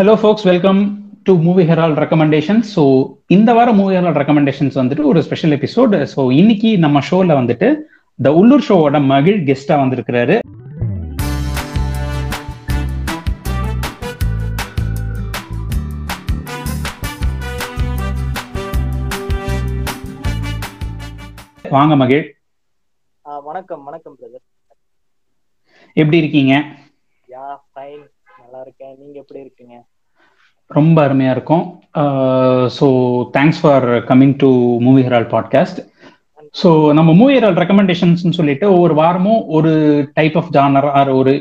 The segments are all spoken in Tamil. Hello folks, welcome to movie Herald recommendation. So இந்த வாரம் மூவி ஹெரால்ட் ரெக்கமெண்டேஷன்ஸ் வந்துட்டு ஒரு ஸ்பெஷல் எபிசோடு. ஸோ இன்னைக்கு நம்ம ஷோவில் வந்துட்டு த உள்ளூர் ஷோவோட மகிழ் கெஸ்டாக வந்திருக்கிறாரு. வாங்க மகிழ். வணக்கம். வணக்கம் பிரதர், எப்படி இருக்கீங்க? யா ஃபைன், நல்லா இருக்கேன். நீங்க எப்படி இருக்கீங்க? ரொம்ப அருமையா இருக்கும். So thanks for coming to movie Herald podcast. So நம்ம மூவி ஹெரால்ட் ரெக்கமெண்டேஷன்ஸ்னு சொல்லிட்டு ஒவ்வொரு வாரமும் ஒரு டைப் ஆஃப் ஜானர் ஆர் ஒரு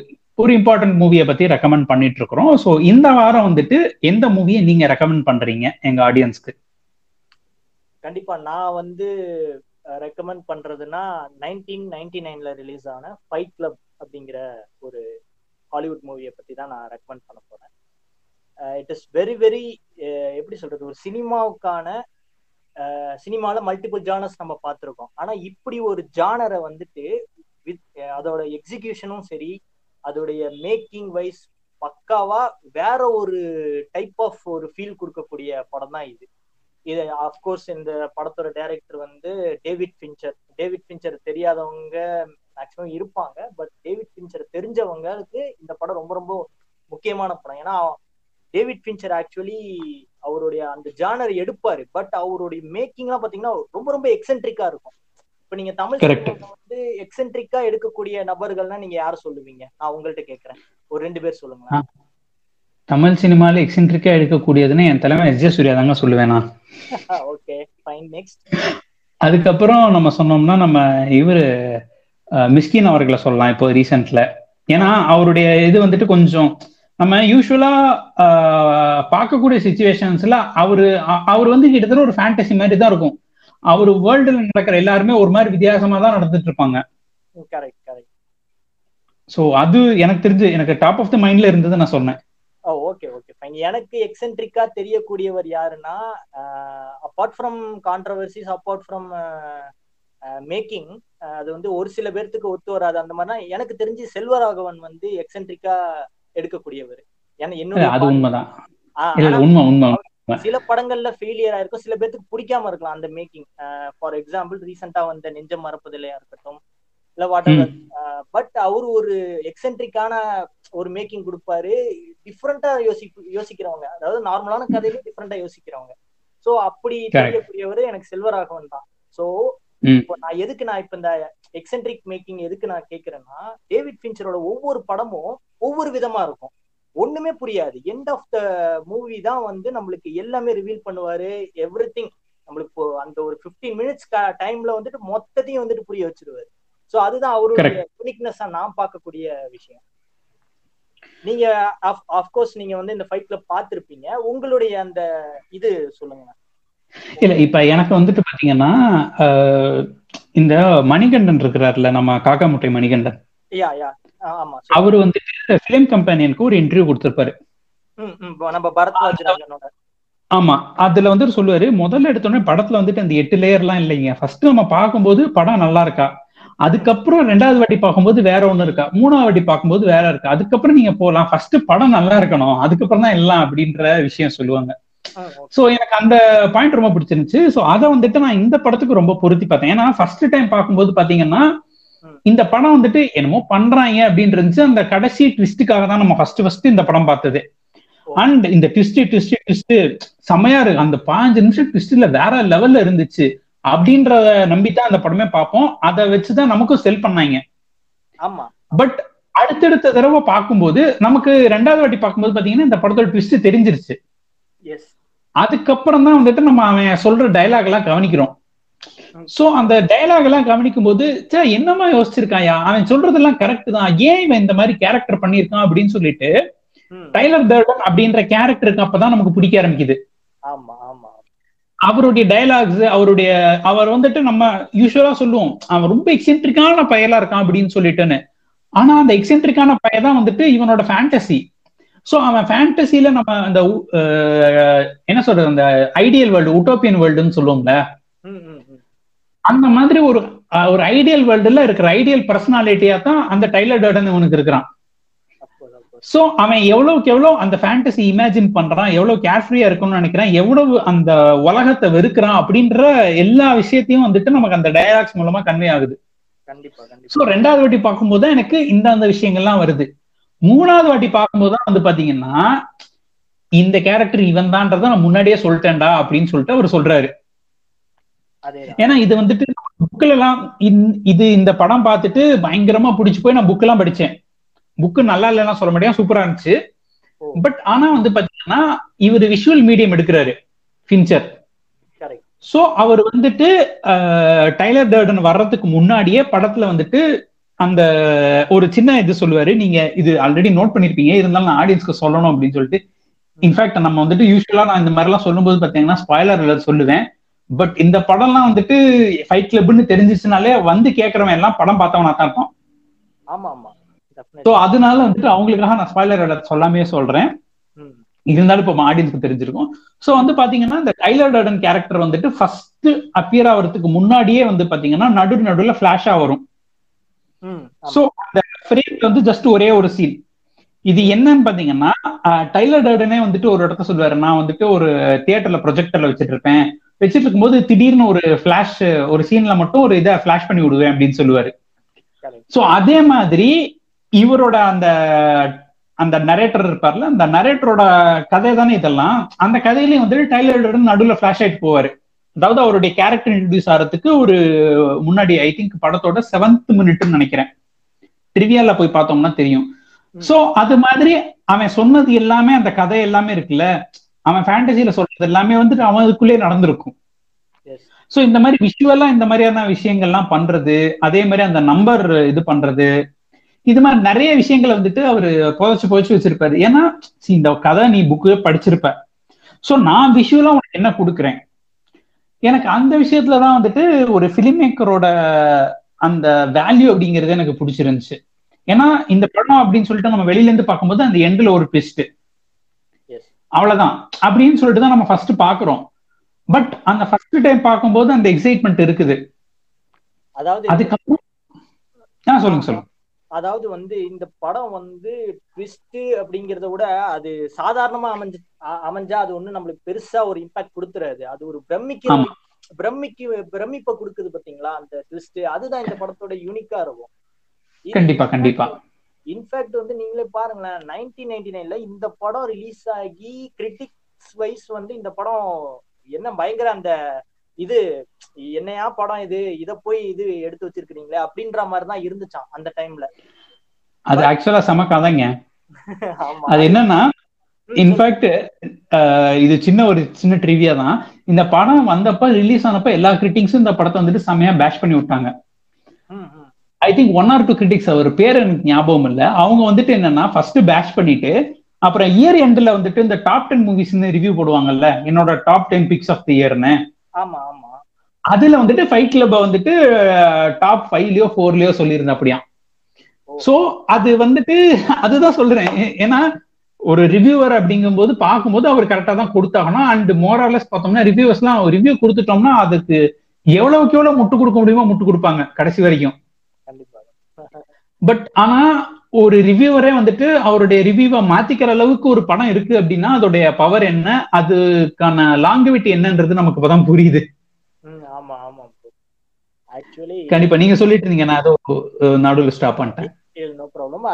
ஒரு இம்பார்ட்டன்ட் மூவியை பத்தி ரெக்கமெண்ட் பண்ணிட்டு இருக்கிறோம். ஸோ இந்த வாரம் வந்துட்டு எந்த மூவியை நீங்க ரெக்கமெண்ட் பண்றீங்க எங்க ஆடியன்ஸ்க்கு? கண்டிப்பா நான் வந்து ரெக்கமெண்ட் பண்றதுன்னா 1999 ரிலீஸ் ஆன ஃபைட் கிளப் அப்படிங்கிற ஒரு ஹாலிவுட் மூவியை பற்றி தான் நான் ரெக்கமெண்ட் பண்ண போகிறேன். இட் இஸ் வெரி வெரி எப்படி சொல்கிறது, ஒரு சினிமாவுக்கான சினிமாவில் மல்டிபிள் ஜானர்ஸ் நம்ம பார்த்துருக்கோம். ஆனால் இப்படி ஒரு ஜானரை வந்துட்டு வித் அதோட எக்ஸிக்யூஷனும் சரி, அதோடைய மேக்கிங் வைஸ் பக்காவாக வேற ஒரு டைப் ஆஃப் ஒரு ஃபீல் கொடுக்கக்கூடிய படம் தான் இது. இது அஃப்கோர்ஸ் இந்த படத்தோட டைரக்டர் வந்து டேவிட் ஃபின்ச்சர். டேவிட் ஃபின்ச்சர் தெரியாதவங்க மேக்ஸிமம் இருப்பாங்க, பட் டேவிட் ஃபின்ச்சர் தெரிஞ்சவங்களுக்கு இந்த படம் ரொம்ப ரொம்ப முக்கியமான படம். ஏன்னா டேவிட் ஃபின்ச்சர் ஆக்சுவலி அவருடைய அந்த ஜானர் எடுப்பாரு, பட் அவருடைய மேக்கிங்லாம் பார்த்தீங்கன்னா ரொம்ப ரொம்ப எக்ஸென்ட்ரிக்கா இருக்கும். இப்போ நீங்க தமிழ் வந்து எக்ஸென்ட்ரிக்கா எடுக்கக்கூடிய நபர்கள்னா நீங்க யாரை சொல்லுவீங்க? நான் உங்கள்கிட்ட கேட்கறேன், ஒரு ரெண்டு பேர் சொல்லுங்க. தமிழ் சினிமால எக்ஸென்ட்ரிக்கா எடுக்கக்கூடியதுன்னு என் தலைமை எஸ்.ஜே. சூர்யா தாங்க சொல்லுவேன் நான். Okay fine, next. அதுக்கப்புறம் நம்ம சொன்னோம்னா நம்ம இவர் மிஸ்கின் அவர்களை சொல்லலாம். இப்போ ரீசெண்ட்ல ஏன்னா அவருடைய இது வந்துட்டு கொஞ்சம் நம்ம யூஸ்வலா பார்க்கக்கூடிய சிச்சுவேஷன்ஸ்ல அவர் வந்து கிட்டத்தட்ட ஒரு ஃபேண்டசி மாதிரி தான் இருக்கும். அவர் வேர்ல்டுல நடக்கிற எல்லாருமே ஒரு மாதிரி வித்தியாசமா தான் நடந்துட்டு இருப்பாங்க. Correct correct. ஸோ அது எனக்கு தெரிஞ்சு எனக்கு டாப் ஆஃப் த மைண்ட்ல இருந்தது நான் சொன்னேன். Okay okay fine. எனக்கு எக்ஸென்ட்ரிக்கா தெரியக்கூடியவர் யாருன்னா, apart from controversies, apart from making, அது வந்து ஒரு சில பேர்த்துக்கு ஒத்து வராது. அந்த மாதிரினா எனக்கு தெரிஞ்சு செல்வராகவன் வந்து எக்ஸென்ட்ரிக்கா எடுக்கக்கூடியவர். சில படங்கள்ல ஃபெயிலியர் ஆயிருக்கும், சில பேர்த்துக்கு பிடிக்காம இருக்கலாம் அந்த மேக்கிங். ஃபார் எக்ஸாம்பிள் ரீசெண்டா வந்த நெஞ்சம் மறப்பதில்லையா இருக்கட்டும், இல்ல வாட் எவர், பட் அவரு ஒரு எக்ஸென்ட்ரிக்கான ஒரு மேக்கிங் கொடுப்பாரு. டிஃப்ரெண்டா யோசிக்கிறவங்க, அதாவது நார்மலான கதையில டிஃப்ரெண்டா யோசிக்கிறவங்க. சோ அப்படி தெரியக்கூடியவர் எனக்கு செல்வராகவன் தான். சோ இப்போ நான் எதுக்கு நான் இப்ப இந்த எக்ஸென்ட்ரிக் மேக்கிங் எதுக்கு நான் கேட்கிறேன்னா, டேவிட் ஃபின்ச்சரோட ஒவ்வொரு படமும் ஒவ்வொரு விதமா இருக்கும், ஒண்ணுமே புரியாது. எண்ட் ஆஃப் த மூவி தான் வந்து நம்மளுக்கு எல்லாமே ரிவீல் பண்ணுவாரு. எவ்ரி திங் நம்மளுக்கு அந்த ஒரு 15 மினிட்ஸ் டைம்ல வந்துட்டு மொத்தத்தையும் வந்துட்டு புரிய வச்சிருவாரு. சோ அதுதான் அவருடைய யூனிக்னஸா நான் பார்க்கக்கூடிய விஷயம். நீங்க ஆஃப்கோர்ஸ் நீங்க வந்து இந்த ஃபைட் கிளப் பார்த்திருப்பீங்க, உங்களுடைய அந்த இது சொல்லுங்க. இல்ல இப்ப எனக்கு வந்துட்டு பாத்தீங்கன்னா இந்த மணிகண்டன் இருக்கிறாருல, நம்ம காக்காமுட்டை மணிகண்டன், அவரு வந்துட்டு பிலிம் கம்பெனியனுக்கு ஒரு இன்டர்வியூ கொடுத்திருப்பாரு. ஆமா, அதுல வந்து சொல்லுவாரு, முதல்ல எடுத்தோடனே படத்துல வந்துட்டு அந்த 8 லேயர் எல்லாம் இல்லைங்க. ஃபர்ஸ்ட் நம்ம பார்க்கும்போது படம் நல்லா இருக்கா, அதுக்கப்புறம் ரெண்டாவது வாட்டி பார்க்கும்போது வேற ஒண்ணு இருக்கா, மூணாவது வாட்டி பார்க்கும்போது வேற இருக்கா, அதுக்கப்புறம் நீங்க போலாம், ஃபர்ஸ்ட் படம் நல்லா இருக்கணும், அதுக்கப்புறம் தான் எல்லாம் அப்படின்ற விஷயம் சொல்லுவாங்க. சோ எனக்கு அந்த பாயிண்ட் ரொம்ப பிடிச்சிருந்துச்சு. சோ அதை வந்துட்டு நான் இந்த படத்துக்கு ரொம்ப பொருத்தி பார்த்தேன். ஏன்னா ஃபர்ஸ்ட் டைம் பார்க்கும்போது பாத்தீங்கன்னா இந்த படம் வந்துட்டு என்னமோ பண்றாங்க அப்படின்னு இருந்துச்சு. அந்த கடைசி ட்விஸ்டுக்காக தான் நம்ம ஃபர்ஸ்ட் ஃபர்ஸ்ட் இந்த படம் பார்த்தது. அண்ட் இந்த ட்விஸ்ட் ட்விஸ்ட் ட்விஸ்ட் செமையா இருக்கு, அந்த 5 நிமிஷம் ட்விஸ்ட்ல வேற லெவல்ல இருந்துச்சு அப்படின்றத நம்பித்தான் அந்த படமே பார்ப்போம். அதை வச்சுதான் நமக்கும் செல் பண்ணாங்க. ஆமா, பட் அடுத்தடுத்த தடவை பார்க்கும்போது நமக்கு ரெண்டாவது வாட்டி பார்க்கும்போது பாத்தீங்கன்னா இந்த படத்தோட ட்விஸ்ட் தெரிஞ்சிருச்சு. அதுக்கப்புறம் தான் வந்துட்டு நம்ம அவன் சொல்ற டயலாக் எல்லாம் கவனிக்கிறோம். சோ அந்த டயலாக் எல்லாம் கவனிக்கும் போது என்னமா யோசிச்சிருக்காயா, அவன் சொல்றதெல்லாம் கரெக்ட் தான், ஏன் இவன் இந்த மாதிரி கேரக்டர் பண்ணிருக்கான் அப்படின்னு சொல்லிட்டு டைலர் டர்டன் அப்படின்ற கேரக்டருக்கு அப்பதான் நமக்கு பிடிக்க ஆரம்பிக்குது. அவருடைய டயலாக்ஸ், அவருடைய அவர் வந்துட்டு நம்ம யூஸ்வலா சொல்லுவோம் அவன் ரொம்ப எக்ஸென்ட்ரிக்கான பயலா இருக்கான் அப்படின்னு சொல்லிட்டுன்னு. ஆனா அந்த எக்ஸென்ட்ரிக்கான பயதான் வந்துட்டு இவனோட ஃபேண்டசி. சோ அவன் ஃபேண்டசியில நம்ம அந்த என்ன சொல்றது, அந்த ஐடியல் வேர்ல்டு, உட்டோப்பியன் வேர்ல்டுன்னு சொல்லுவோம்ல, அந்த மாதிரி ஒரு ஒரு ஐடியல் வேர்ல்டுல இருக்கிற ஐடியல் பர்சனாலிட்டியா தான் அந்த டைலர் டர்டன் இவனுக்கு இருக்கிறான். சோ அவன் எவ்வளவுக்கு எவ்வளவு அந்த ஃபேண்டசி இமேஜின் பண்றான், எவ்வளவு கேர்ஃப்ரீயா இருக்கும்னு நினைக்கிறான், எவ்வளவு அந்த உலகத்தை வெறுக்கிறான் அப்படின்ற எல்லா விஷயத்தையும் வந்துட்டு நமக்கு அந்த டயலாக்ஸ் மூலமா கன்வே ஆகுது. சோ ரெண்டாவது வாட்டி பார்க்கும்போது தான் எனக்கு இந்த அந்த விஷயங்கள்லாம் வருது. மூணாவது வாட்டி பார்க்கும்போது தான் வந்து பாத்தீங்கன்னா இந்த கேரக்டர் இவன் தான்றத நான் முன்னாடியே சொல்லிட்டேன்டா அப்படின்னு சொல்லிட்டு அவர் சொல்றாரு. ஏன்னா இது வந்துட்டு புக்ல எல்லாம் இது இந்த படம் பார்த்துட்டு பயங்கரமா பிடிச்சு போய் நான் புக் எல்லாம் படிச்சேன். புக்கு நல்லா இல்லைன்னா சொல்ல முடியாது, சூப்பரா இருந்துச்சு. பட் ஆனா வந்து பாத்தீங்கன்னா இவர் விஷுவல் மீடியம் எடுக்கிறாரு ஃபின்ச்சர். சோ அவர் வந்துட்டு டைலர் டர்டன் வர்றதுக்கு முன்னாடியே படத்துல வந்துட்டு அந்த ஒரு சின்ன இது சொல்லுவாரு. நீங்க இது ஆல்ரெடி நோட் பண்ணிருப்பீங்க, இருந்தாலும் நான் ஆடியன்ஸ்க்கு சொல்லணும் அப்படின்னு சொல்லிட்டு. இன்ஃபேக்ட் நம்ம வந்துட்டு யூஸ்வலா நான் இந்த மாதிரிலாம் சொல்லும் போது பாத்தீங்கன்னா ஸ்பாய்லர் சொல்லுவேன். பட் இந்த படம்லாம் வந்துட்டு ஃபைட் கிளப்னு தெரிஞ்சிச்சுனாலே வந்து கேட்கறவன் எல்லாம் படம் பார்த்தவனா தான் இருக்கும். ஆமா ஆமா. சோ அதனால வந்துட்டு அவங்களுக்காக நான் ஸ்பாய்லர் அலர்ட் சொல்லாமே சொல்றேன், இருந்தாலும் இப்ப ஆடியன்ஸ்க்கு தெரிஞ்சிருக்கும். சோ வந்து பாத்தீங்கன்னா இந்த டைலர் டர்டன் கேரக்டர் வந்துட்டு ஃபர்ஸ்ட் அப்பியர் ஆகிறதுக்கு முன்னாடியே வந்து பாத்தீங்கன்னா நடுவுல ஃபிளாஷா வரும். சோ அந்த ஃப்ரேம்ல வந்து ஜஸ்ட் ஒரே ஒரு சீன். இது என்னன்னு பாத்தீங்கன்னா டைலர் டர்டனே வந்துட்டு ஒரு இடத்த சொல்லுவாரு, நான் வந்துட்டு ஒரு தியேட்டர்ல ப்ரொஜெக்டர்ல வச்சிட்டு இருக்கும்போது திடீர்னு ஒரு ஃபிளாஷ் ஒரு சீன்ல மட்டும் ஒரு இதை ஃபிளாஷ் பண்ணி விடுவேன் அப்படின்னு சொல்லுவாரு. சோ அதே மாதிரி இவரோட அந்த அந்த நரேட்டர் இருப்பார்ல, அந்த நரேட்டரோட கதை தானே இதெல்லாம். அந்த கதையிலேயே வந்துட்டு டைலரோட நடுவுல ஃபிளாஷ் ஆயிட்டு போவாரு. அதாவது அவருடைய கேரக்டர் இன்ட்ரடியூஸ் ஆகிறதுக்கு ஒரு முன்னாடி ஐ திங்க் படத்தோட 7th மினிட்னு நினைக்கிறேன், ட்ரிவியால போய் பார்த்தோம்னா தெரியும். சோ அது மாதிரி அவன் சொன்னது எல்லாமே அந்த கதை எல்லாமே இருக்குல்ல, அவன் ஃபேண்டசியில சொல்றது எல்லாமே வந்துட்டு அவனுக்குள்ளே நடந்திருக்கும். சோ இந்த மாதிரி விஷுவலா இந்த மாதிரியான விஷயங்கள்லாம் பண்றது, அதே மாதிரி அந்த நம்பர் இது பண்றது, இது மாதிரி நிறைய விஷயங்களை வந்துட்டு அவரு புதைச்சு வச்சிருப்பாரு. ஏன்னா இந்த கதை நீ புக்கு படிச்சிருப்ப, சோ நான் விஷுவலா உனக்கு என்ன கொடுக்குறேன். எனக்கு அந்த விஷயத்துலதான் வந்துட்டு ஒரு பிலிம் மேக்கரோட அந்த வேல்யூ அப்படிங்கறது எனக்கு பிடிச்சிருந்துச்சு. ஏன்னா இந்த படம் அப்படின்னு சொல்லிட்டு நம்ம வெளியில இருந்து பார்க்கும்போது அந்த எண்ட்ல ஒரு ட்விஸ்ட் அவ்வளவுதான் அப்படின்னு சொல்லிட்டு தான் நம்ம ஃபர்ஸ்ட் பாக்குறோம். பட் அந்த ஃபர்ஸ்ட் டைம் பார்க்கும்போது அந்த எக்ஸைட்மெண்ட் இருக்குது. அதாவது அதுக்கப்புறம் சொல்லுங்க சொல்லுங்க. அதாவது வந்து இந்த படம் வந்து ட்விஸ்ட் அப்படிங்கிறத விட அது சாதாரணமா அமைஞ்சா அது ஒண்ணு நம்மளுக்கு பெருசா ஒரு இம்பாக்ட் கொடுத்துறாது. அது ஒரு பிரமிப்பை கொடுக்குது பாத்தீங்களா அந்த ட்விஸ்ட். அதுதான் இந்த படத்தோட யூனிக்கா இருக்கும். கண்டிப்பா கண்டிப்பா. இன்ஃபேக்ட் வந்து நீங்களே பாருங்களேன், 1999ல இந்த படம் ரிலீஸ் ஆகி கிரிட்டிக்ஸ் வைஸ் வந்து இந்த படம் என்ன பயங்கர அந்த இது என்னையா படம் இது, இத போய் இது எடுத்து வச்சிருக்கீங்களே அப்படின்ற மாதிரிதான் இருந்துச்சான் அந்த டைம்ல. அது ஆக்சுவலா செம கதைங்க. அது என்னன்னா இன்ஃபேக்ட் இது சின்ன ட்ரிவியா தான். இந்த படம் வந்தப்ப ரிலீஸ் ஆனப்ப எல்லா கிரிட்டிக்ஸும் இந்த படத்தை வந்துட்டு செமையா பேஷ் பண்ணி விட்டாங்க. ஐ திங்க் 1 or 2 கிரிட்டிக்ஸ், அவர் பேர் எனக்கு ஞாபகம் இல்ல, அவங்க வந்துட்டு என்னன்னா ஃபர்ஸ்ட் பேஷ் பண்ணிட்டு அப்புறம் இயர் எண்ட்ல வந்துட்டு இந்த டாப் 10 மூவிஸ்ன்னு ரிவ்யூ போடுவாங்கல்ல, என்னோட டாப் 10 பிக்ஸ் ஆஃப் தி இயர்னு. ஆமா ஆமா. அதுல வந்துட்டு ஃபைட் கிளப் வந்துட்டு டாப் 5லயோ 4லயோ சொல்லியிருந்தேன் அப்படியா. சோ அது வந்துட்டு அதுதான் சொல்றேன். ஏன்னா ஒரு ரிவ்யூவர் அப்படிங்கும்போது பார்க்கும்போது அவர் கரெக்டா தான் கொடுத்தாகணும். அண்ட் மோரலஸ் பார்த்தோம்னா ரிவ்யூவர்ஸ்லாம் ரிவ்யூ கொடுத்துட்டோம்னா அதுக்கு எவ்வளவுக்கு எவ்வளவு முட்டு கொடுக்க முடியுமோ முட்டு கொடுப்பாங்க கடைசி வரைக்கும். பட் ஆனா ஒரு ரிவ்யூவரே வந்துட்டு அவருடைய ரிவ்யூவை மாத்திக்கிற அளவுக்கு ஒரு படம் இருக்கு அப்படின்னா அதோடைய பவர் என்ன, அதுக்கான லாங்குவிட்டி என்னன்றது நமக்கு இப்பதான் புரியுது. கண்டிப்பா நீங்க சொல்லிட்டு இருந்தீங்க, நான் நடுவுல ஸ்டாப் பண்ணிட்டேன். No problem.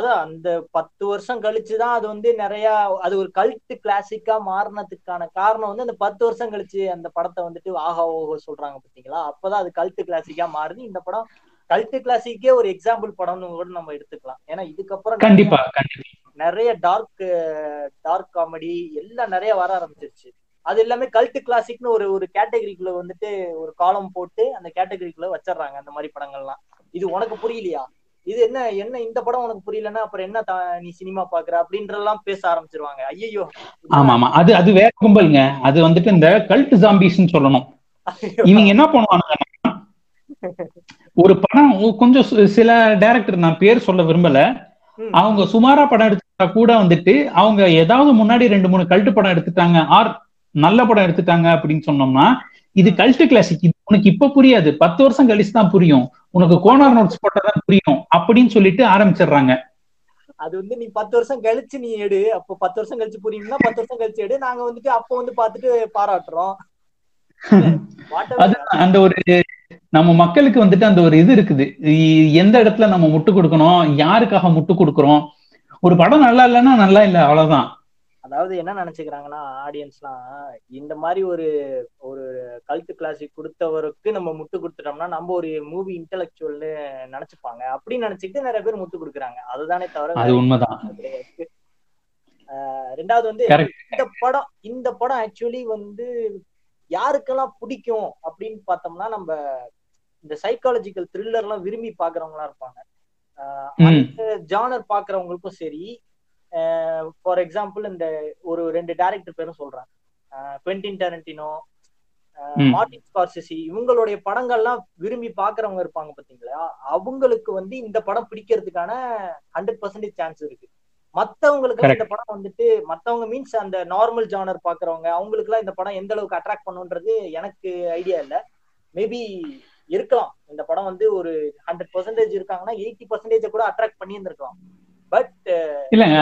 அதான் அந்த 10 வருஷம் கழிச்சுதான் அது வந்து நிறைய அது ஒரு கல்ட் கிளாசிக்கா மாறினதுக்கான காரணம் வந்து அந்த 10 வருஷம் கழிச்சு அந்த படத்தை வந்துட்டு ஆஹா ஓஹோ சொல்றாங்க பாத்தீங்களா. அப்பதான் அது கல்ட் கிளாசிக்கா மாறுது. இந்த படம் கல்ட் கிளாசிக்கே ஒரு எக்ஸாம்பிள் படம்னு கூட நம்ம எடுத்துக்கலாம். ஏன்னா இதுக்கப்புறம் கண்டிப்பா நிறைய டார்க் காமெடி எல்லாம் நிறைய வர ஆரம்பிச்சிருச்சு. அது எல்லாமே கல்ட் கிளாசிக்னு ஒரு கேட்டகரிக்குள்ள வந்துட்டு ஒரு காலம் போட்டு அந்த கேட்டகரிக்குள்ள வச்சிடறாங்க அந்த மாதிரி படங்கள்லாம். இது உனக்கு புரியலையா, இது என்ன இந்த படம் உனக்கு புரியலன்னா அப்புறம் என்ன நீ சினிமா பாக்குற அப்படின்றலாம் பேச ஆரம்பிச்சிருவாங்க. ஐயோ. ஆமா ஆமா. அது வேற கும்பலுங்க. அது வந்துட்டு இந்த கல்ட் ஜாம்பிஸ்ன்னு சொல்லணும். இவங்க என்ன பண்ணுவாங்க, ஒரு படம் கொஞ்சம் சில டைரக்டர் நான் பேர் சொல்ல விரும்பல, அவங்க சுமாரா படம் எடுத்துட்டா கூட வந்துட்டு அவங்க ஏதாவது முன்னாடி 2-3 கல்ட்டு படம் எடுத்துட்டாங்க ஆர் நல்ல படம் எடுத்துட்டாங்க அப்படின்னு சொன்னோம்னா இது கல்ட்டு கிளாசிக். இது உனக்கு இப்ப புரியாது, 10 வருஷம் கழிச்சுதான் புரியும், உனக்கு கோனார் நோட்ஸ் போட்டாதான் புரியும் அப்படின்னு சொல்லிட்டு ஆரம்பிச்சிடுறாங்க. அது வந்து நீ 10 வருஷம் கழிச்சு நீ எடு, அப்போ 10 வருஷம் கழிச்சு புரியும்னா 10 வருஷம் கழிச்சு எடு, நாங்க வந்துட்டு அப்ப வந்து பாத்துட்டு பாராட்டுறோம். அந்த ஒரு நம்ம மக்களுக்கு வந்துட்டு அந்த ஒரு இது இருக்குது, எந்த இடத்துல நம்ம முட்டு கொடுக்கணும், யாருக்காக முட்டு கொடுக்கறோம். ஒரு படம் நல்லா இல்லைன்னா நல்லா இல்லை, அவ்வளவுதான். அதாவது என்ன நினைச்சுக்கிறாங்கன்னா ஆடியன்ஸ்லாம், இந்த மாதிரி ஒரு ஒரு கல்ட் கிளாசிக் கொடுத்தவருக்கு நம்ம முட்டு கொடுத்துட்டோம்னா நம்ம ஒரு மூவி இன்டெலக்சுவல்னு நினைச்சுப்பாங்க. அப்படின்னு நினைச்சுக்கிட்டு நிறைய பேர் முட்டு கொடுக்குறாங்க. அதுதானே தவிர உண்மைதான். ரெண்டாவது வந்து இந்த படம் ஆக்சுவலி வந்து யாருக்கெல்லாம் பிடிக்கும் அப்படின்னு பார்த்தோம்னா, நம்ம இந்த சைக்காலஜிக்கல் த்ரில்லர் எல்லாம் விரும்பி பாக்குறவங்களா இருப்பாங்க. அந்த ஜானர் பாக்குறவங்களுக்கும் சரி. ஃபார் எக்ஸாம்பிள் இந்த ஒரு 2 டைரக்டர் பேரும் சொல்றேன், குவென்டின் டாரன்டினோ, மார்டின் ஸ்கார்செசி, இவங்களுடைய படங்கள்லாம் விரும்பி பாக்குறவங்க இருப்பாங்க பாத்தீங்களா. அவங்களுக்கு வந்து இந்த படம் பிடிக்கிறதுக்கான 100% சான்ஸ் இருக்கு. மத்தவங்களுக்கு இந்த படம் வந்துட்டு, மத்தவங்க மீன்ஸ் அந்த நார்மல் ஜானர் பாக்குறவங்க, அவங்களுக்கு எல்லாம் இந்த படம் எந்த அளவுக்கு அட்ராக்ட் பண்ணுன்றது எனக்கு ஐடியா இல்ல. மேபி இருக்கலாம், இந்த படம் வந்து ஒரு 100% இருக்காங்கன்னா 80% கூட அட்ராக்ட் பண்ணி இருந்திருக்கலாம். பட் இல்லங்க,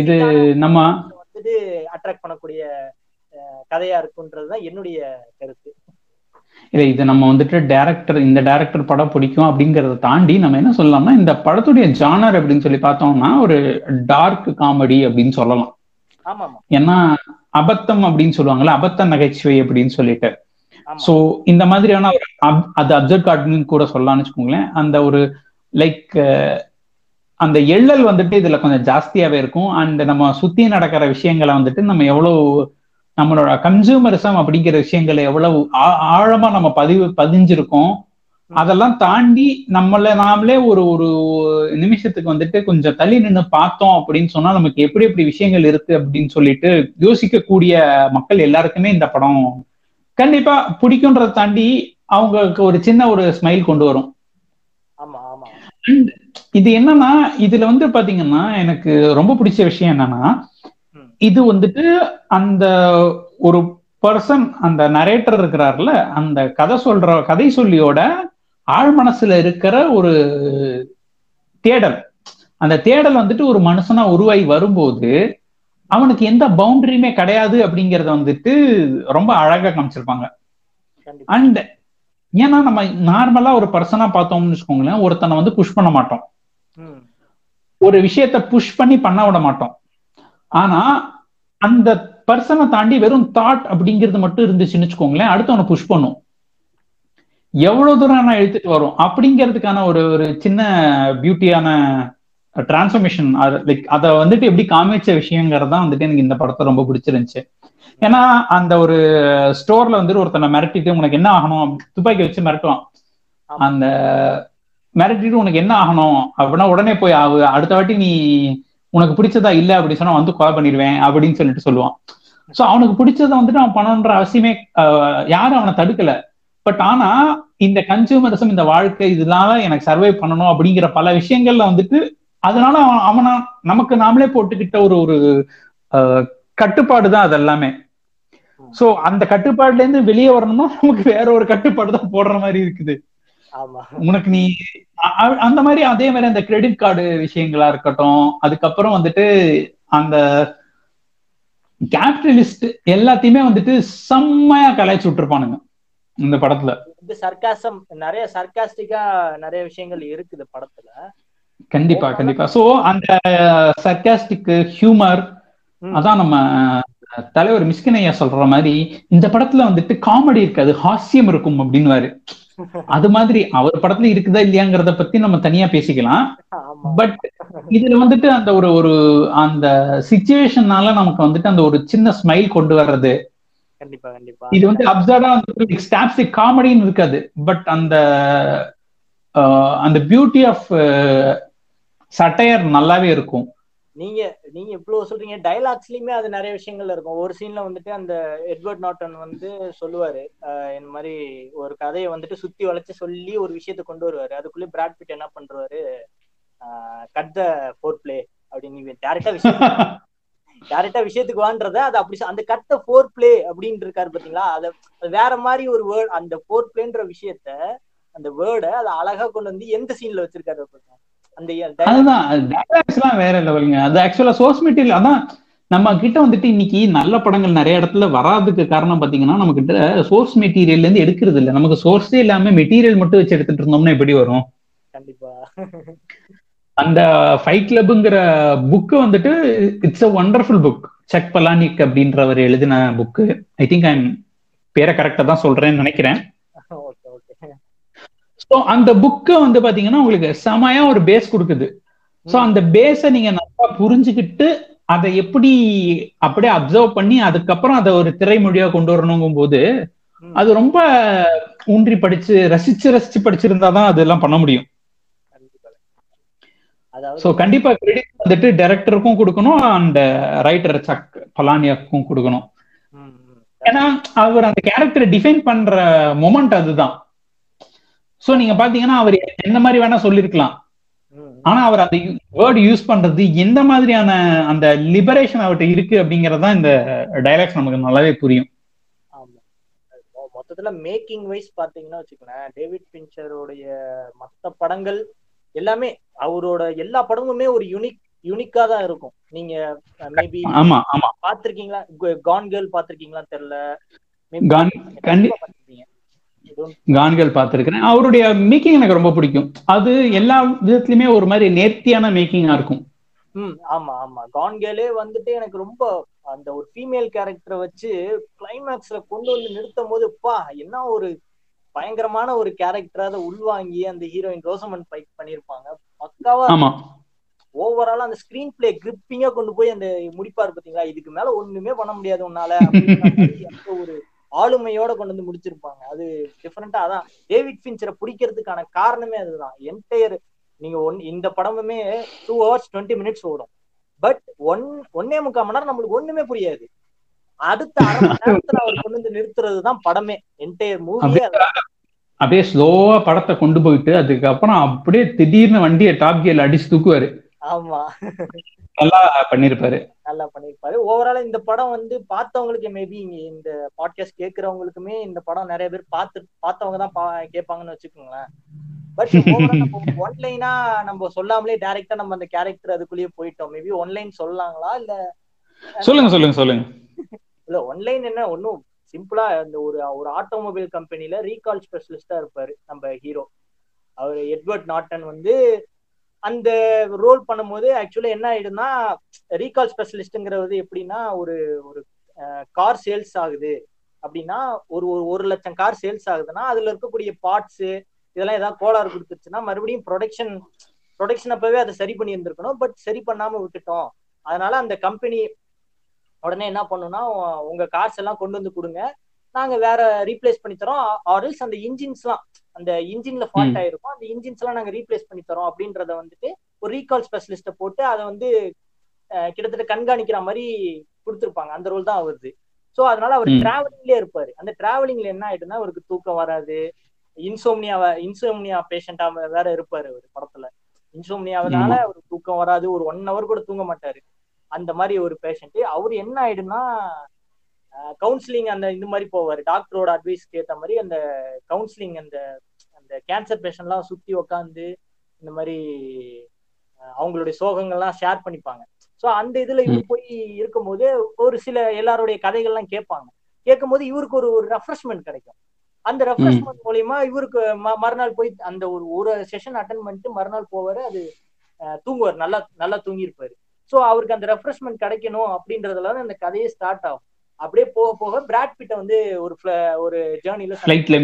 இது நம்ம வந்துட்டு அட்ராக்ட் பண்ணக்கூடிய கதையா இருக்குன்றதுதான் என்னுடைய கருத்து. இல்ல, இது நம்ம வந்துட்டு டைரக்டர், இந்த டைரக்டர் படம் பிடிக்கும் அப்படிங்கறத தாண்டி நம்ம என்ன சொல்லலாம்னா, இந்த படத்துடைய ஜானர் அப்படின்னு சொல்லி பார்த்தோம்னா ஒரு டார்க் காமெடி அப்படின்னு சொல்லலாம். ஏன்னா அபத்தம் அப்படின்னு சொல்லுவாங்கல்ல, அபத்த நகைச்சுவை அப்படின்னு சொல்லிட்டு. சோ இந்த மாதிரியான ஒரு அது அப்சர்ட் கார்டுன்னு கூட சொல்லலாம்னு வச்சுக்கோங்களேன். அந்த ஒரு லைக் அந்த எள்ளல் வந்துட்டு இதுல கொஞ்சம் ஜாஸ்தியாவே இருக்கும். அண்ட் நம்ம சுத்தி நடக்கிற விஷயங்களை வந்துட்டு நம்ம எவ்வளவு நம்மளோட கன்சூமரிசம் அப்படிங்கிற விஷயங்களை எவ்வளவு ஆழமா நம்ம பதிஞ்சிருக்கோம், அதெல்லாம் தாண்டி நம்மள நாமளே ஒரு ஒரு நிமிஷத்துக்கு வந்துட்டு கொஞ்சம் தள்ளி நின்று பார்த்தோம் அப்படின்னு சொன்னா நமக்கு எப்படி எப்படி விஷயங்கள் இருக்கு அப்படின்னு சொல்லிட்டு யோசிக்கக்கூடிய மக்கள் எல்லாருக்குமே இந்த படம் கண்டிப்பா பிடிக்கும்ன்றத தாண்டி அவங்களுக்கு ஒரு சின்ன ஒரு ஸ்மைல் கொண்டு வரும். இது என்னன்னா, இதுல வந்து பாத்தீங்கன்னா எனக்கு ரொம்ப பிடிச்ச விஷயம் என்னன்னா, இது வந்துட்டு அந்த ஒரு பர்சன், அந்த நரேட்டர் இருக்கிறார்ல, அந்த கதை சொல்லியோட ஆழ்மனசுல இருக்கிற ஒரு தேடல், அந்த தேடல் வந்துட்டு ஒரு மனுஷனா உருவாகி வரும்போது அவனுக்கு எந்த பவுண்டரியுமே கிடையாது அப்படிங்கறத வந்துட்டு ரொம்ப அழகா காமிச்சிருப்பாங்க. அண்ட் ஏன்னா நம்ம நார்மலா ஒரு பர்சனா பார்த்தோம்னு வச்சுக்கோங்களேன், ஒருத்தனை வந்து புஷ் பண்ண மாட்டோம், ஒரு விஷயத்த புஷ் பண்ணி பண்ண விட மாட்டோம். ஆனா அந்த பர்சனை தாண்டி வெறும் தாட் அப்படிங்கிறது மட்டும் இருந்துச்சுன்னு வச்சுக்கோங்களேன், அடுத்தவனை புஷ் பண்ணும், எவ்வளவு தூரம் நான் எழுத்துட்டு வரும் அப்படிங்கிறதுக்கான ஒரு ஒரு சின்ன பியூட்டியான டிரான்ஸ்ஃபர்மேஷன், லைக் அதை வந்துட்டு எப்படி காமிச்ச விஷயங்கிறதான் வந்துட்டு எனக்கு இந்த படத்தை ரொம்ப பிடிச்சிருந்துச்சு. ஏன்னா அந்த ஒரு ஸ்டோர்ல வந்துட்டு ஒருத்தனை மிரட்டிட்டு உனக்கு என்ன ஆகணும், துப்பாக்கி வச்சு மிரட்டுவான், அந்த மிரட்டிட்டு உனக்கு என்ன ஆகணும் அப்படின்னா உடனே போய் அடுத்த வாட்டி நீ உனக்கு பிடிச்சதா இல்லை அப்படின்னு சொன்னா வந்து கொலை பண்ணிடுவேன் அப்படின்னு சொல்லிட்டு சொல்லுவான். ஸோ அவனுக்கு பிடிச்சதை வந்துட்டு அவன் பண்ணணுன்ற அவசியமே, யாரும் அவனை தடுக்கல. பட் ஆனா இந்த கன்சியூமரிசம், இந்த வாழ்க்கை, இதனால எனக்கு சர்வை பண்ணணும் அப்படிங்கிற பல விஷயங்கள்ல வந்துட்டு அதனால அவனா நமக்கு நாமளே போட்டுக்கிட்ட ஒரு ஒரு கட்டுப்பாடு தான் அது எல்லாமே. ஸோ அந்த கட்டுப்பாடுல இருந்து வெளியே வரணும்னா நமக்கு வேற ஒரு கட்டுப்பாடு தான் போடுற மாதிரி இருக்குது. உனக்கு நீ அந்த மாதிரி அதே மாதிரி அந்த கிரெடிட் கார்டு விஷயங்களா இருக்கட்டும், அதுக்கப்புறம் வந்துட்டு அந்த கேபிட்டலிஸ்ட் எல்லாத்தையுமே வந்துட்டு செம்மையா கலாய்ச்சி விட்டுருப்பானுங்க இந்த படத்துல. சர்க்காசம், நிறைய சர்க்காஸ்டிக்கா நிறைய விஷயங்கள் இருக்குது படத்துல. கண்டிப்பா கண்டிப்பா. சோ அந்த சர்க்காஸ்டிக் ஹியூமர், அதான் நம்ம தலைவர் மிஸ்கினையா சொல்ற மாதிரி இந்த படத்துல வந்துட்டு காமெடி இருக்காது, ஹாஸ்யம் இருக்கும் அப்படின்னுவாரு. அது மாதிரி அவர் படத்துல இருக்குதா இல்லையாங்கிறத பத்தி நம்ம தனியா பேசிக்கலாம். பட் இதுல வந்துட்டு அந்த ஒரு ஒரு அந்த சிச்சுவேஷனால நமக்கு வந்துட்டு அந்த ஒரு சின்ன ஸ்மைல் கொண்டு வர்றது, கண்டிப்பா கண்டிப்பா இது வந்து அப்சர்டா வந்து ஸ்டாப்ஸ்டிக் காமெடின்னு இருக்காது. பட் அந்த அந்த பியூட்டி ஆஃப் சட்டையர் நல்லாவே இருக்கும். நீங்க இவ்வளவு சொல்றீங்க, டைலாக்ஸ்லயுமே அது நிறைய விஷயங்கள் இருக்கும். ஒரு சீன்ல வந்துட்டு அந்த எட்வர்ட் நார்டன் வந்து சொல்லுவாரு, இந்த மாதிரி ஒரு கதையை வந்துட்டு சுத்தி வளைச்சு சொல்லி ஒரு விஷயத்த கொண்டு வருவாரு. அதுக்குள்ளே பிராட் பிட் என்ன பண்றாரு, கட் த ஃபோர் பிளே அப்படின்னு டைரக்டா விஷயத்துக்கு வான்றத, அது அப்படி அந்த கட் த ஃபோர் பிளே அப்படின்னு இருக்காரு பாத்தீங்களா. அது வேற மாதிரி ஒரு வேர்ட், அந்த ஃபோர் பிளேன்ற விஷயத்த, அந்த வேர்டை அதை அழகா கொண்டு வந்து எந்த சீன்ல வச்சிருக்காரு அதுதான் வேற லெவலுங்க. அது ஆக்சுவலா சோர்ஸ் மெட்டீரியல். அதான் நம்ம கிட்ட வந்துட்டு இன்னைக்கு நல்ல படங்கள் நிறைய இடத்துல வராதுக்கு காரணம் பாத்தீங்கன்னா, நம்ம கிட்ட சோர்ஸ் மெட்டீரியல்ல இருந்து எடுக்கிறது இல்லை. நமக்கு சோர்ஸே இல்லாம மெட்டீரியல் மட்டும் வச்சு எடுத்துட்டு இருந்தோம்னா எப்படி வரும்? கண்டிப்பா. அந்த ஃபைட் கிளப்ங்கிற புக் வந்துட்டு it's a wonderful book. Chuck Palahniuk அப்படின்றவர் எழுதின புக்கு. ஐ திங்க் ஐம் பேரை கரெக்டா தான் சொல்றேன்னு நினைக்கிறேன். ஸோ அந்த புக்கு வந்து பாத்தீங்கன்னா உங்களுக்கு செமையா ஒரு பேஸ் கொடுக்குது. ஸோ அந்த பேஸை நீங்க நல்லா புரிஞ்சுக்கிட்டு அதை எப்படி அப்படியே அப்சர்வ் பண்ணி அதுக்கப்புறம் அதை ஒரு திரைமொழியா கொண்டு வரணுங்கும் போது அது ரொம்ப ஊன்றி படிச்சு ரசிச்சு ரசிச்சு படிச்சிருந்தாதான் அதெல்லாம் பண்ண முடியும். சோ கண்டிப்பா கிரெடிட் வந்துட்டு டைரக்டருக்கும் கொடுக்கணும் அண்ட் ரைட்டர் சக் பலானியாக்கும் கொடுக்கணும். ஏன்னா அவர் அந்த கேரக்டரை டிஃபைன் பண்ற மொமெண்ட் அதுதான். சோ நீங்க பாத்தீங்கன்னா அவர் என்ன மாதிரி வேணா சொல்லிருக்கலாம், ஆனா அவர் அந்த வேர்ட் யூஸ் பண்றது எந்த மாதிரியான அந்த லிபரேஷன் அவர்கிட்ட இருக்கு அப்படிங்கறதா இந்த டைலாக்ஸ் நமக்கு நல்லாவே புரியும். மொத்தத்துல மேக்கிங் வைஸ் பாத்தீங்கன்னா வச்சுக்கோங்களேன், டேவிட் பின்ச்சருடைய மத்த படங்கள் எல்லாமே அவரோட எல்லா படமுமே ஒரு யூனிக்கா தான் இருக்கும். நீங்க மேபி பாத்திருக்கீங்களா கான் கேர்ள் பாத்திருக்கீங்களா தெரியல. கான்கள் பாத்திருக்கிறேன். அவருடைய மேக்கிங் எனக்கு ரொம்ப பிடிக்கும். அது எல்லா விதத்துலயுமே ஒரு மாதிரி நேர்த்தியான மேக்கிங்கா இருக்கும். ஆமா ஆமா, கான்கேலே வந்துட்டு எனக்கு ரொம்ப அந்த ஒரு ஃபீமேல் கேரக்டரை வச்சு கிளைமேக்ஸ்ல கொண்டு வந்து நிறுத்தும் போது பா என்ன ஒரு பயங்கரமான ஒரு கேரக்டரா அதை உள்வாங்கி அந்த ஹீரோயின் ரோசமன் ஃபைட் பண்ணிருப்பாங்க பக்காவா. ஓவராலா அந்த ஸ்கிரீன் பிளே கிரிப்பிங்கா கொண்டு போய் அந்த முடிப்பாரு பாத்தீங்களா, இதுக்கு மேல ஒண்ணுமே பண்ண முடியாது உன்னால அப்படின்ற ஒரு ஆளுமையோட கொண்டு வந்து முடிச்சிருப்பாங்க. அது டிஃபரெண்டா. அதான் டேவிட் பின்ச்சரை பிடிக்கிறதுக்கான காரணமே அதுதான். என்டையர் நீங்க இந்த படமுமே 2 hours 20 minutes ஓடும். பட் 1.25 மணி நேரம் நம்மளுக்கு ஒண்ணுமே புரியாது. அடுத்த அரை மணி நேரத்துல அவர் கொண்டு வந்து நிறுத்துறதுதான் படமே. என்டையர் மூவி அப்படியே ஸ்லோவா படத்தை கொண்டு போயிட்டு அதுக்கப்புறம் அப்படியே திடீர்னு வண்டியை டாப் கியர்ல அடிச்சு தூக்குவாரு. ஆமா, நல்லா பண்ணிருப்பாரு, நல்லா பண்ணிருப்பாரு. ஓவரால இந்த படம் வந்து பார்த்தவங்களுக்கு, மேபி இந்த பாட்காஸ்ட் கேட்கறவங்களுக்குமே இந்த படம் நிறைய பேர் பார்த்தவங்க தான் கேட்பாங்கன்னு வச்சுக்கோங்களேன். பட் ஒன்லைனா நம்ம சொல்லாமலே டைரக்டா நம்ம அந்த கேரக்டர் அதுக்குள்ளேயே போயிட்டோம். மேபி ஒன்லைன் சொல்லலாங்களா? இல்ல சொல்லுங்க சொல்லுங்க சொல்லுங்க. இல்ல ஒன்லைன் என்ன, ஒன்னும் சிம்பிளா இந்த ஒரு ஆட்டோமொபைல் கம்பெனில ரீகால் ஸ்பெஷலிஸ்டா இருப்பாரு நம்ம ஹீரோ. அவர் எட்வர்ட் நார்டன் வந்து அந்த ரோல் பண்ணும் போது ஆக்சுவலா என்ன ஆயிடும்னா, ரீகால் ஸ்பெஷலிஸ்ட்ங்கிறது எப்படின்னா, ஒரு ஒரு கார் சேல்ஸ் ஆகுது அப்படின்னா, ஒரு 1,00,000 கார் சேல்ஸ் ஆகுதுன்னா அதுல இருக்கக்கூடிய பார்ட்ஸு இதெல்லாம் ஏதாவது கோளாறு கொடுத்துருச்சுன்னா மறுபடியும் ப்ரொடக்ஷன் அப்பவே அதை சரி பண்ணி இருந்திருக்கணும். பட் சரி பண்ணாம விட்டுட்டோம். அதனால அந்த கம்பெனி உடனே என்ன பண்ணுன்னா, உங்க கார்ஸ் எல்லாம் கொண்டு வந்து கொடுங்க, நாங்க வேற ரீப்ளேஸ் பண்ணி தரோம். ஆர்எல்ஸ் அந்த இன்ஜின்ஸ்லாம், அந்த இன்ஜின்ல ஃபால்ட் ஆயிருக்கும், அந்த இன்ஜின்ஸ் எல்லாம் நாங்க ரீப்ளேஸ் பண்ணி தரோம் அப்படின்றத வந்துட்டு ஒரு ரீகால் ஸ்பெஷலிஸ்ட போட்டு அதை வந்து கிட்டத்தட்ட கண்காணிக்கிற மாதிரி கொடுத்துருப்பாங்க. அந்த ரோல் தான் அவருது. ஸோ அதனால அவர் டிராவலிங்லேயே இருப்பாரு. அந்த டிராவலிங்ல என்ன ஆயிடுன்னா, அவருக்கு தூக்கம் வராது. இன்சோம்னியா பேஷண்டா வேற இருப்பாரு அவர் படத்துல. இன்சோம்னியாவனால அவருக்கு தூக்கம் வராது, ஒரு 1 hour கூட தூங்க மாட்டாரு. அந்த மாதிரி ஒரு பேஷண்ட். அவரு என்ன ஆயிடுன்னா கவுன்சிலிங் அந்த இந்த மாதிரி போவாரு. டாக்டரோட அட்வைஸ்க்கு ஏற்ற மாதிரி அந்த கவுன்சிலிங், அந்த அந்த கேன்சர் பேஷண்ட்லாம் சுற்றி உக்காந்து இந்த மாதிரி அவங்களுடைய சோகங்கள்லாம் ஷேர் பண்ணிப்பாங்க. ஸோ அந்த இதுல இவர் போய் இருக்கும்போது ஒரு சில எல்லாருடைய கதைகள்லாம் கேட்பாங்க. கேட்கும் போது இவருக்கு ஒரு ரெஃப்ரெஷ்மெண்ட் கிடைக்கும். அந்த ரெஃப்ரெஷ்மெண்ட் மூலியமா இவருக்கு மறுநாள் போய் அந்த ஒரு செஷன் அட்டன் பண்ணிட்டு மறுநாள் போவாரு. அது தூங்குவார், நல்லா நல்லா தூங்கியிருப்பாரு. ஸோ அவருக்கு அந்த ரெஃப்ரெஷ்மெண்ட் கிடைக்கணும் அப்படின்றதுல அந்த கதையே ஸ்டார்ட் ஆகும். அப்படியே போக போக பிராட் பிட்ட வந்து ஒரு ஜேர்னில ஃபிளைட்ல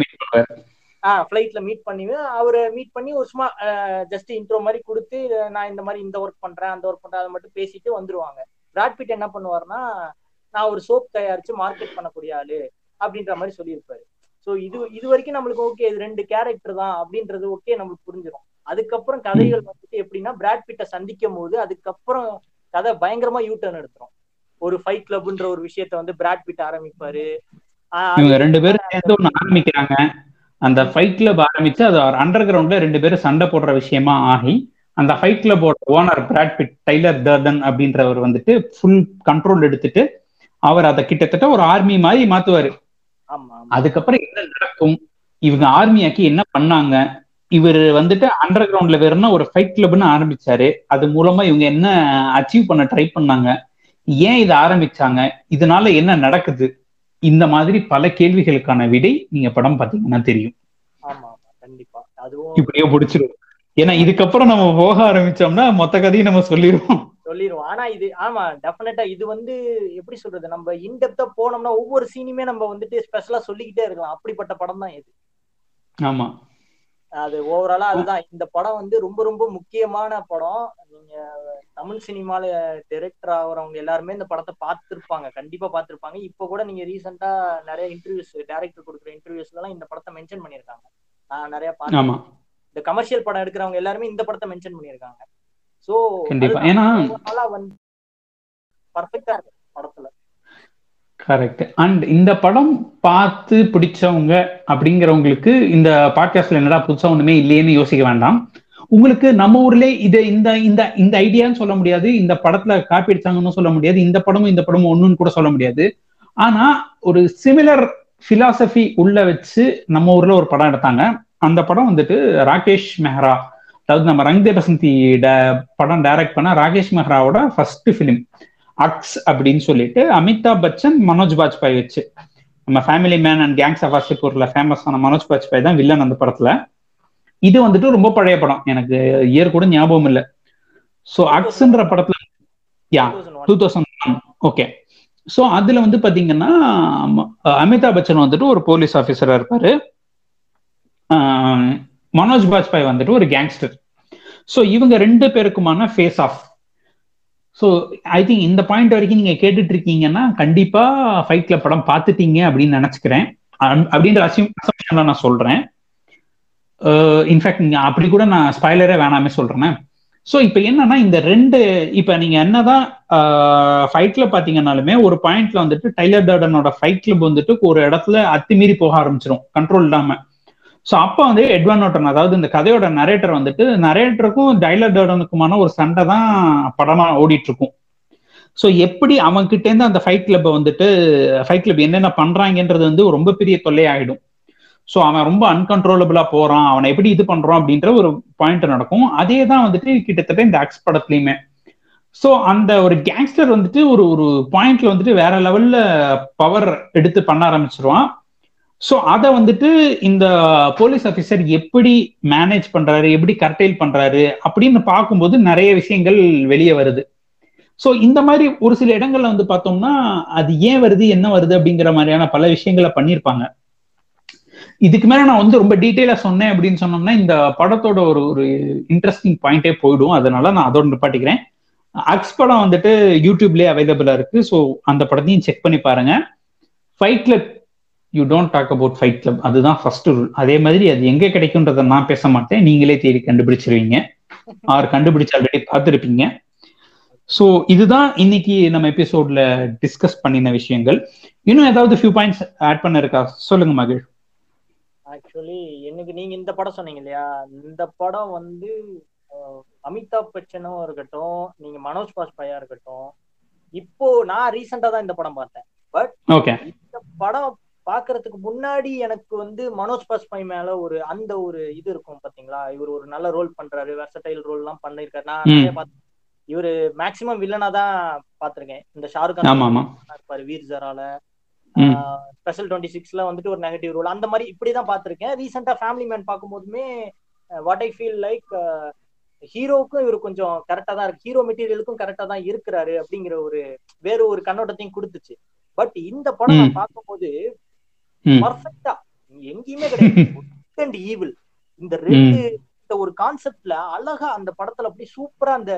மீட் பண்ணி அவரை மீட் பண்ணி ஒரு சும்மா ஜஸ்ட் இன்ட்ரோ மாதிரி கொடுத்து, நான் இந்த மாதிரி இந்த ஒர்க் பண்றேன் அந்த ஒர்க் பண்றேன் அதை மட்டும் பேசிட்டு வந்துருவாங்க. பிராட் பிட் என்ன பண்ணுவார்னா, நான் ஒரு சோப் தயாரிச்சு மார்க்கெட் பண்ணக்கூடிய ஆளு அப்படின்ற மாதிரி சொல்லியிருப்பாரு. ஸோ இது வரைக்கும் நம்மளுக்கு ஓகே, இது 2 கேரக்டர் தான் அப்படின்றது ஓகே, நம்மளுக்கு புரிஞ்சிடும். அதுக்கப்புறம் கதைகள் வந்துட்டு எப்படின்னா, பிராட் பிட்டை சந்திக்கும் போது அதுக்கப்புறம் கதை பயங்கரமா யூ டர்ன் எடுத்துரும். ஒரு ஃபைட் கிளப்ன்ற ஒரு விஷயத்தை வந்து பிராட் பிட் ஆரம்பிப்பாரு. இவங்க 2 பேரும் சேர்ந்து ஒண்ணு ஆரம்பிக்கிறாங்க. அந்த ஃபைட் கிளப் ஆரம்பிச்சு அது அண்டர் கிரவுண்ட்ல 2 பேரும் சண்டை போடுற விஷயமா ஆகி, அந்த ஃபைட் கிளப்போட owner Brad Pitt, Tyler Durden அப்படின்றவர் வந்துட்டு ஃபுல் கண்ட்ரோல் எடுத்துட்டு அவர் அதை கிட்டத்தட்ட ஒரு ஆர்மி மாதிரி மாத்துவாரு. அதுக்கப்புறம் என்ன நடக்கும், இவங்க ஆர்மியாக்கி என்ன பண்ணாங்க, இவர் வந்துட்டு அண்டர் கிரவுண்ட்ல வேறுனா ஒரு ஃபைட் கிளப்னு ஆரம்பிச்சாரு. அது மூலமா இவங்க என்ன அச்சீவ் பண்ண ட்ரை பண்ணாங்க, ஏன் இதை ஆரம்பிச்சாங்க, இதனால என்ன நடக்குது, இந்த மாதிரி பல கேள்விகளுக்கான விடை நீங்க படம் பாத்தீங்கன்னா தெரியும். இப்படியே பிடிச்சிருவோம், ஏன்னா இதுக்கப்புறம் நம்ம போக ஆரம்பிச்சோம்னா மொத்த கதையும் நம்ம சொல்லிடுவோம். ஆனா இது ஆமா டெஃபினட்டா இது வந்து எப்படி சொல்றது, நம்ம இன்டெப்தா போனோம்னா ஒவ்வொரு சீனுமே நம்ம வந்துட்டு ஸ்பெஷலா சொல்லிக்கிட்டே இருக்கலாம். அப்படிப்பட்ட படம் தான் இது. ஆமா அது ஓவராலா அதுதான் இந்த படம் வந்து ரொம்ப ரொம்ப முக்கியமான படம். நீங்க தமிழ் சினிமால டைரக்டர் ஆகிறவங்க எல்லாருமே இந்த படத்தை பார்த்துருப்பாங்க, கண்டிப்பா பார்த்துருப்பாங்க. இப்ப கூட நீங்க ரீசெண்டா நிறைய இன்டர்வியூஸ், டைரக்டர் கொடுக்குற இன்டர்வியூஸ்லாம் இந்த படத்தை மென்ஷன் பண்ணியிருக்காங்க. நான் நிறைய பார்த்தேன். இந்த கமர்ஷியல் படம் எடுக்கிறவங்க எல்லாருமே இந்த படத்தை மென்ஷன் பண்ணியிருக்காங்க. சோ கண்டிப்பா வந்து பர்ஃபெக்டா இருக்கு படத்துல. கரெக்ட். அண்ட் இந்த படம் பார்த்து பிடிச்சவங்க அப்படிங்கிறவங்களுக்கு இந்த பாட்காஸ்ட்ல என்னடா புதுசா ஒண்ணுமே இல்லையேன்னு யோசிக்க வேண்டாம். உங்களுக்கு நம்ம ஊர்ல இதை இந்த இந்த இந்த ஐடியான்னு சொல்ல முடியாது, இந்த படத்துல காப்பி அடிச்சாங்கன்னு சொல்ல முடியாது, இந்த படமும் ஒண்ணுன்னு கூட சொல்ல முடியாது. ஆனா ஒரு சிமிலர் பிலாசபி உள்ள வச்சு நம்ம ஊர்ல ஒரு படம் எடுத்தாங்க. அந்த படம் வந்துட்டு ராகேஷ் மெஹ்ரா, அதாவது நம்ம ரங் தே பசந்தி படம் டைரக்ட் பண்ண ராகேஷ் மெஹ்ராவோட ஃபர்ஸ்ட் பிலிம் அக்ஸ் அப்படின்னு சொல்லிட்டு அமிதாப் பச்சன் மனோஜ் பாஜ்பாய் வச்சு, நம்ம family man and gangs of வாசிப்பூர்ல ஃபேமஸான மனோஜ் பாஜ்பாய் தான் வில்லன் அந்த படத்துல. இது வந்துட்டு ரொம்ப பழைய படம், எனக்கு இயர் கூட ஞாபகம் இல்லை. ஸோ அக்ஸ்ன்ற படத்துல 2001. ஓகே. ஸோ அதுல வந்து பாத்தீங்கன்னா அமிதாப் பச்சன் வந்துட்டு ஒரு போலீஸ் ஆஃபீஸரா இருப்பாரு, மனோஜ் பாஜ்பாய் வந்துட்டு ஒரு கேங்ஸ்டர். ஸோ இவங்க ரெண்டு பேருக்குமான face off. So I think இந்த பாயிண்ட் வரைக்கும் நீங்கள் கேட்டுட்டு இருக்கீங்கன்னா கண்டிப்பாக ஃபைட் கிளப் படம் பார்த்துட்டீங்க அப்படின்னு நினச்சிக்கிறேன். அப்படின்ற அசம்ப்ஷன்லாம் நான் சொல்கிறேன். இன்ஃபேக்ட் நீங்கள் அப்படி கூட நான் ஸ்பாய்லரே வேணாமே சொல்கிறேன். ஸோ இப்போ என்னன்னா இந்த ரெண்டு, இப்போ நீங்கள் என்ன தான் ஃபைட் கிளப் பார்த்தீங்கன்னாலுமே ஒரு பாயிண்ட்ல வந்துட்டு டைலர் டர்டனோட ஃபைட் கிளப் வந்துட்டு ஒரு இடத்துல அத்துமீறி போக ஆரம்பிச்சிடும் கண்ட்ரோல் இல்லாமல். ஸோ அப்போ வந்து எட்வர்ட் நோர்டன், அதாவது இந்த கதையோட நரேட்டர் வந்துட்டு நரேட்டருக்கும் டைலர் டர்டனுக்குமான ஒரு சண்டை தான் படமா ஓடிட்டு இருக்கும். ஸோ எப்படி அவங்ககிட்டேருந்து அந்த ஃபைட் கிளப் என்னென்ன பண்றாங்கன்றது வந்து ரொம்ப பெரிய தொல்லையாகிடும். ஸோ அவன் ரொம்ப அன்கன்ட்ரோலபிளா போறான், அவனை எப்படி இது பண்றான் அப்படின்ற ஒரு பாயிண்ட் நடக்கும். அதே தான் வந்துட்டு கிட்டத்தட்ட இந்த ஆக்ஸ் படத்துலையுமே. ஸோ அந்த ஒரு கேங்ஸ்டர் வந்துட்டு ஒரு ஒரு பாயிண்ட்ல வந்துட்டு வேற லெவல்ல பவர் எடுத்து பண்ண ஆரம்பிச்சிருவான். ஸோ அதை வந்துட்டு இந்த போலீஸ் ஆஃபீஸர் எப்படி மேனேஜ் பண்றாரு, எப்படி கர்டைல் பண்றாரு அப்படின்னு பார்க்கும்போது நிறைய விஷயங்கள் வெளியே வருது. ஸோ இந்த மாதிரி ஒரு சில இடங்கள்ல வந்து பார்த்தோம்னா அது ஏன் வருது, என்ன வருது அப்படிங்கிற மாதிரியான பல விஷயங்களை பண்ணியிருப்பாங்க. இதுக்கு மேல நான் வந்து ரொம்ப டீட்டெயிலா சொன்னேன் அப்படின்னு சொன்னோம்னா இந்த படத்தோட ஒரு ஒரு இன்ட்ரெஸ்டிங் பாயிண்டே போயிடும். அதனால நான் அதோட நிப்பாட்டிக்கிறேன். அக்ஸ் படம் வந்துட்டு யூடியூப்லயே அவைலபிளா இருக்கு. ஸோ அந்த படத்தையும் செக் பண்ணி பாருங்க. Fight club, you don't talk about fight club, அதுதான் ஃபர்ஸ்ட் ரூல். அதே மாதிரி அது எங்க கிடைக்கும்ன்றத நான் பேச மாட்டேன், நீங்களே தேடி கண்டுபிடிச்சிருவீங்க, ஆர் கண்டுபிடிச்சு ஆல்ரெடி பார்த்துருப்பீங்க. ஸோ இதுதான் இன்னைக்கு நம்ம எபிசோட்ல டிஸ்கஸ் பண்ணின விஷயங்கள். இன்னும் ஏதாவது ஃபியூ பாயிண்ட்ஸ் ஆட் பண்ண இருக்கா, சொல்லுங்க மகிழ். ஆக்சுவலி எனக்கு நீங்க இந்த படம் சொன்னீங்க இல்லையா, இந்த படம் வந்து அமிதாப் பச்சனும் இருக்கட்டும், நீங்க மனோஜ் பாஜ்பாயா இருக்கட்டும், இப்போ நான் ரீசெண்டா தான் இந்த படம் பார்த்தேன். பட் ஓகே, இந்த படம் பாக்குறதுக்கு முன்னாடி எனக்கு வந்து மனோஜ் பாஜ்பாய் மேல ஒரு அந்த ஒரு இது இருக்கும் பாத்தீங்களா. இவர் ஒரு நல்ல ரோல் பண்றாரு, வெர்சடைல் ரோல் எல்லாம் பண்ணிருக்காரு. நான் இவரு மேக்சிமம் வில்லனா தான் பாத்திருக்கேன். இந்த ஷாருக் கான் இருப்பாரு வீர் ஜரால, ஸ்பெஷல் 26ல வந்துட்டு ஒரு நெகட்டிவ் ரோல், அந்த மாதிரி இப்படிதான் பாத்திருக்கேன். ரீசெண்டா ஃபேமிலி மேன் பார்க்கும் போதுமே வாட் ஐ ஃபீல் லைக் ஹீரோவுக்கும் இவரு கொஞ்சம் கரெக்டா தான் இருக்கு, ஹீரோ மெட்டீரியலுக்கும் கரெக்டா தான் இருக்கிறாரு அப்படிங்கிற ஒரு வேற ஒரு கண்ணோட்டத்தையும் கொடுத்துச்சு. பட் இந்த படம் நான் பார்க்கும் போது பர்ஃபெக்டா எங்கேயுமே கிடையாது. இந்த ரெண்டு இந்த ஒரு கான்செப்ட்ல அழகா அந்த படத்துல அப்படி சூப்பரா அந்த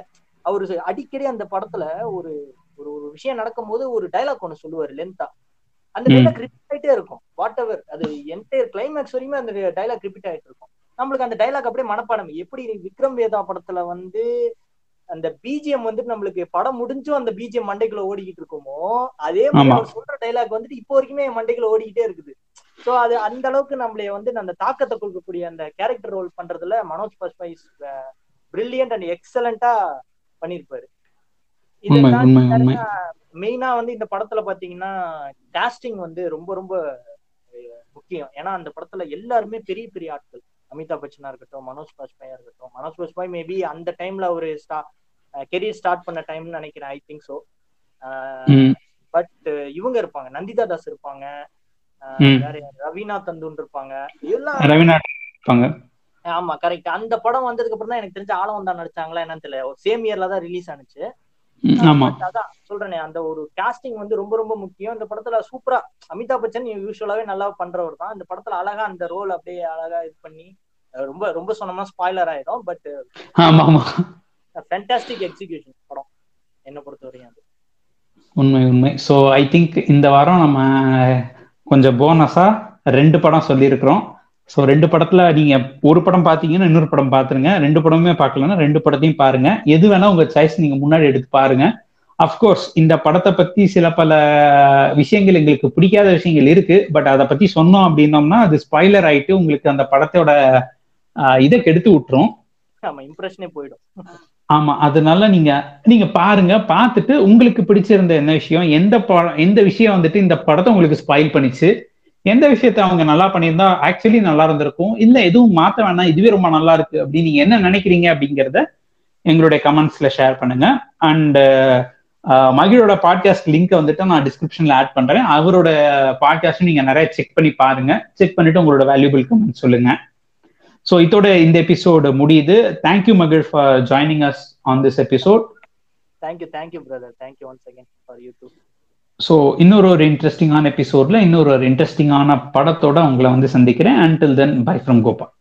அவரு அடிக்கடி அந்த படத்துல ஒரு ஒரு விஷயம் நடக்கும் போது ஒரு டைலாக் ஒண்ணு சொல்லுவாரு லென்தா. அந்த டைலாக் ரிப்பீட் ஆயிட்டே இருக்கும். வாட் எவர் அது என்டையர் கிளைமேக்ஸ் வரையுமே அந்த டைலாக் ரிப்பீட் ஆயிட்டு இருக்கும். நம்மளுக்கு அந்த டைலாக் அப்படியே மனப்பாடம். எப்படி விக்ரம் வேதா படத்துல வந்து அந்த பிஜிஎம் வந்துட்டு நம்மளுக்கு படம் முடிஞ்சும் அந்த பிஜிஎம் மண்டைக்குள்ள ஓடிக்கிட்டு இருக்குமோ, அதே மாதிரி அவர் சொல்ற டைலாக் வந்துட்டு இப்போ வரைக்குமே மண்டைக்குள்ள ஓடிக்கிட்டே இருக்குது. சோ அது அந்த அளவுக்கு நம்மளே வந்து அந்த தாக்கத்தை கொடுக்கக்கூடிய அந்த கேரக்டர் ரோல் பண்றதுல மனோஜ் பாஜ்பாய் பிரில்லியன்ட் அண்ட் எக்ஸலண்டா பண்ணிருப்பாரு. இதுதான் மெயினா வந்து இந்த படத்துல பாத்தீங்கன்னா காஸ்டிங் வந்து ரொம்ப ரொம்ப முக்கியம். ஏன்னா அந்த படத்துல எல்லாருமே பெரிய பெரிய ஆட்கள், அமிதாப் பச்சனா இருக்கட்டும், மனோஜ் பாஜ்பாயா இருக்கட்டும். மனோஜ் பாஜ்பாய் மேபி அந்த டைம்ல அவரு கெரியர் ஸ்டார்ட் பண்ண டைம்னு நினைக்கிறேன், ஐ திங்க் சோ. பட் இவங்க இருப்பாங்க, நந்திதா தாஸ் இருப்பாங்க, ரவீனா தந்தூன் இருப்பாங்க, எல்லாம். ஆமா கரெக்ட். அந்த படம் வந்ததுக்கு அப்புறம் தான் எனக்கு தெரிஞ்ச ஆழம் தான் நடிச்சாங்களா என்னன்னு தெரியல, சேம் இயர்ல தான் ரிலீஸ் ஆனிச்சு. அதான் சொல்றேனே, அந்த ஒரு காஸ்டிங் வந்து ரொம்ப ரொம்ப முக்கியம். இந்த படத்துல சூப்பரா அமிதாப் பச்சன் யூஸ்வலாவே நல்லா பண்றவர் தான். இந்த படத்துல அழகா அந்த ரோல் அப்படியே அழகா இது பண்ணி, ரொம்ப ரொம்ப சொன்னோம்னா ஸ்பாய்லர் ஆயிடும், பட் ஃபேண்டாஸ்டிக் எக்ஸிகியூஷன் படம் என்ன பொறுத்த வரைக்கும். அது உண்மை உண்மை. ஸோ ஐ திங்க் இந்த வாரம் நம்ம கொஞ்சம் போனஸா 2 படம் சொல்லியிருக்கிறோம். ஸோ 2 படத்துல நீங்க ஒரு படம் பாத்தீங்கன்னா இன்னொரு படம் பாத்துருங்க, 2 படமே பார்க்கலன்னா 2 படத்தையும் பாருங்க. எது வேணா உங்க சாய்ஸ் நீங்க முன்னாடி எடுத்து பாருங்க. அஃப்கோர்ஸ் இந்த படத்தை பத்தி சில பல விஷயங்கள் எங்களுக்கு பிடிக்காத விஷயங்கள் இருக்கு, பட் அதை பத்தி சொன்னோம் அப்படின்னோம்னா அது ஸ்பாய்லர் ஆயிட்டு உங்களுக்கு அந்த படத்தோட இதை கெடுத்து விட்டுரும், இம்ப்ரெஷனே போயிடும். ஆமா, அதனால நீங்க பாருங்க, பார்த்துட்டு உங்களுக்கு பிடிச்சிருந்த என்ன விஷயம், எந்த விஷயம் வந்துட்டு இந்த படத்தை உங்களுக்கு ஸ்பாயில் பண்ணிச்சு, எந்த விஷயத்த அவங்க நல்லா பண்ணியிருந்தா ஆக்சுவலி நல்லா இருந்திருக்கும், இல்லை எதுவும் மாற்ற வேணாம் இதுவே ரொம்ப நல்லா இருக்கு அப்படின்னு நீங்க என்ன நினைக்கிறீங்க அப்படிங்கிறத எங்களுடைய கமெண்ட்ஸ்ல ஷேர் பண்ணுங்க. அண்ட் மகிழோட பாட்காஸ்ட் லிங்க்கை வந்துட்டு நான் டிஸ்கிரிப்ஷன்ல ஆட் பண்றேன். அவரோட பாட்காஸ்டும் நீங்க நிறைய செக் பண்ணி பாருங்க, செக் பண்ணிட்டு உங்களோட வேல்யூபிள் கமெண்ட் சொல்லுங்க. ஸோ இதோட இந்த எபிசோடு முடியுது. தேங்க்யூ மகிழ் for joining us on this episode. Thank you thank you brother, thank you once again for you too. So இன்னொரு இன்ட்ரெஸ்டிங்கான எபிசோட்ல இன்னொரு இன்ட்ரெஸ்டிங்கான படத்தோட உங்களை வந்து சந்திக்கிறேன். Until then, bye from Gopal.